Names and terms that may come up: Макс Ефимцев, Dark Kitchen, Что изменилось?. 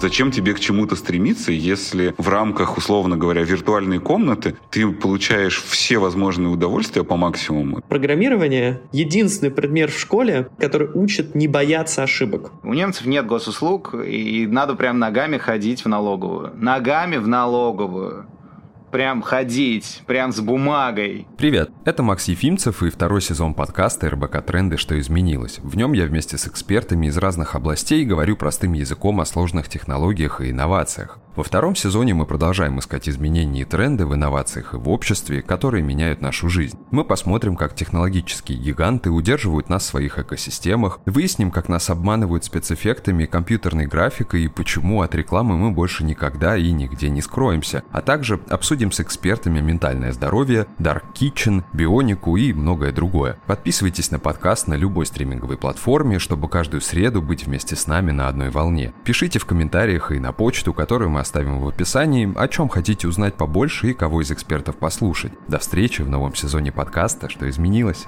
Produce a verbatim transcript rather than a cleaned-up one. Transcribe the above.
Зачем тебе к чему-то стремиться, если в рамках, условно говоря, виртуальной комнаты ты получаешь все возможные удовольствия по максимуму? Программирование — единственный предмет в школе, который учит не бояться ошибок. У немцев нет госуслуг, и надо прям ногами ходить в налоговую. Ногами в налоговую. Прям ходить, прям с бумагой. Привет, это Макс Ефимцев и второй сезон подкаста эр бэ ка Тренды «Что изменилось?». В нем я вместе с экспертами из разных областей говорю простым языком о сложных технологиях и инновациях. Во втором сезоне мы продолжаем искать изменения и тренды в инновациях и в обществе, которые меняют нашу жизнь. Мы посмотрим, как технологические гиганты удерживают нас в своих экосистемах, выясним, как нас обманывают спецэффектами, компьютерной графикой и почему от рекламы мы больше никогда и нигде не скроемся, а также обсудим с экспертами ментальное здоровье, Dark Kitchen, бионику и многое другое. Подписывайтесь на подкаст на любой стриминговой платформе, чтобы каждую среду быть вместе с нами на одной волне. Пишите в комментариях и на почту, которую мы оставим в описании, о чем хотите узнать побольше и кого из экспертов послушать. До встречи в новом сезоне подкаста «Что изменилось?».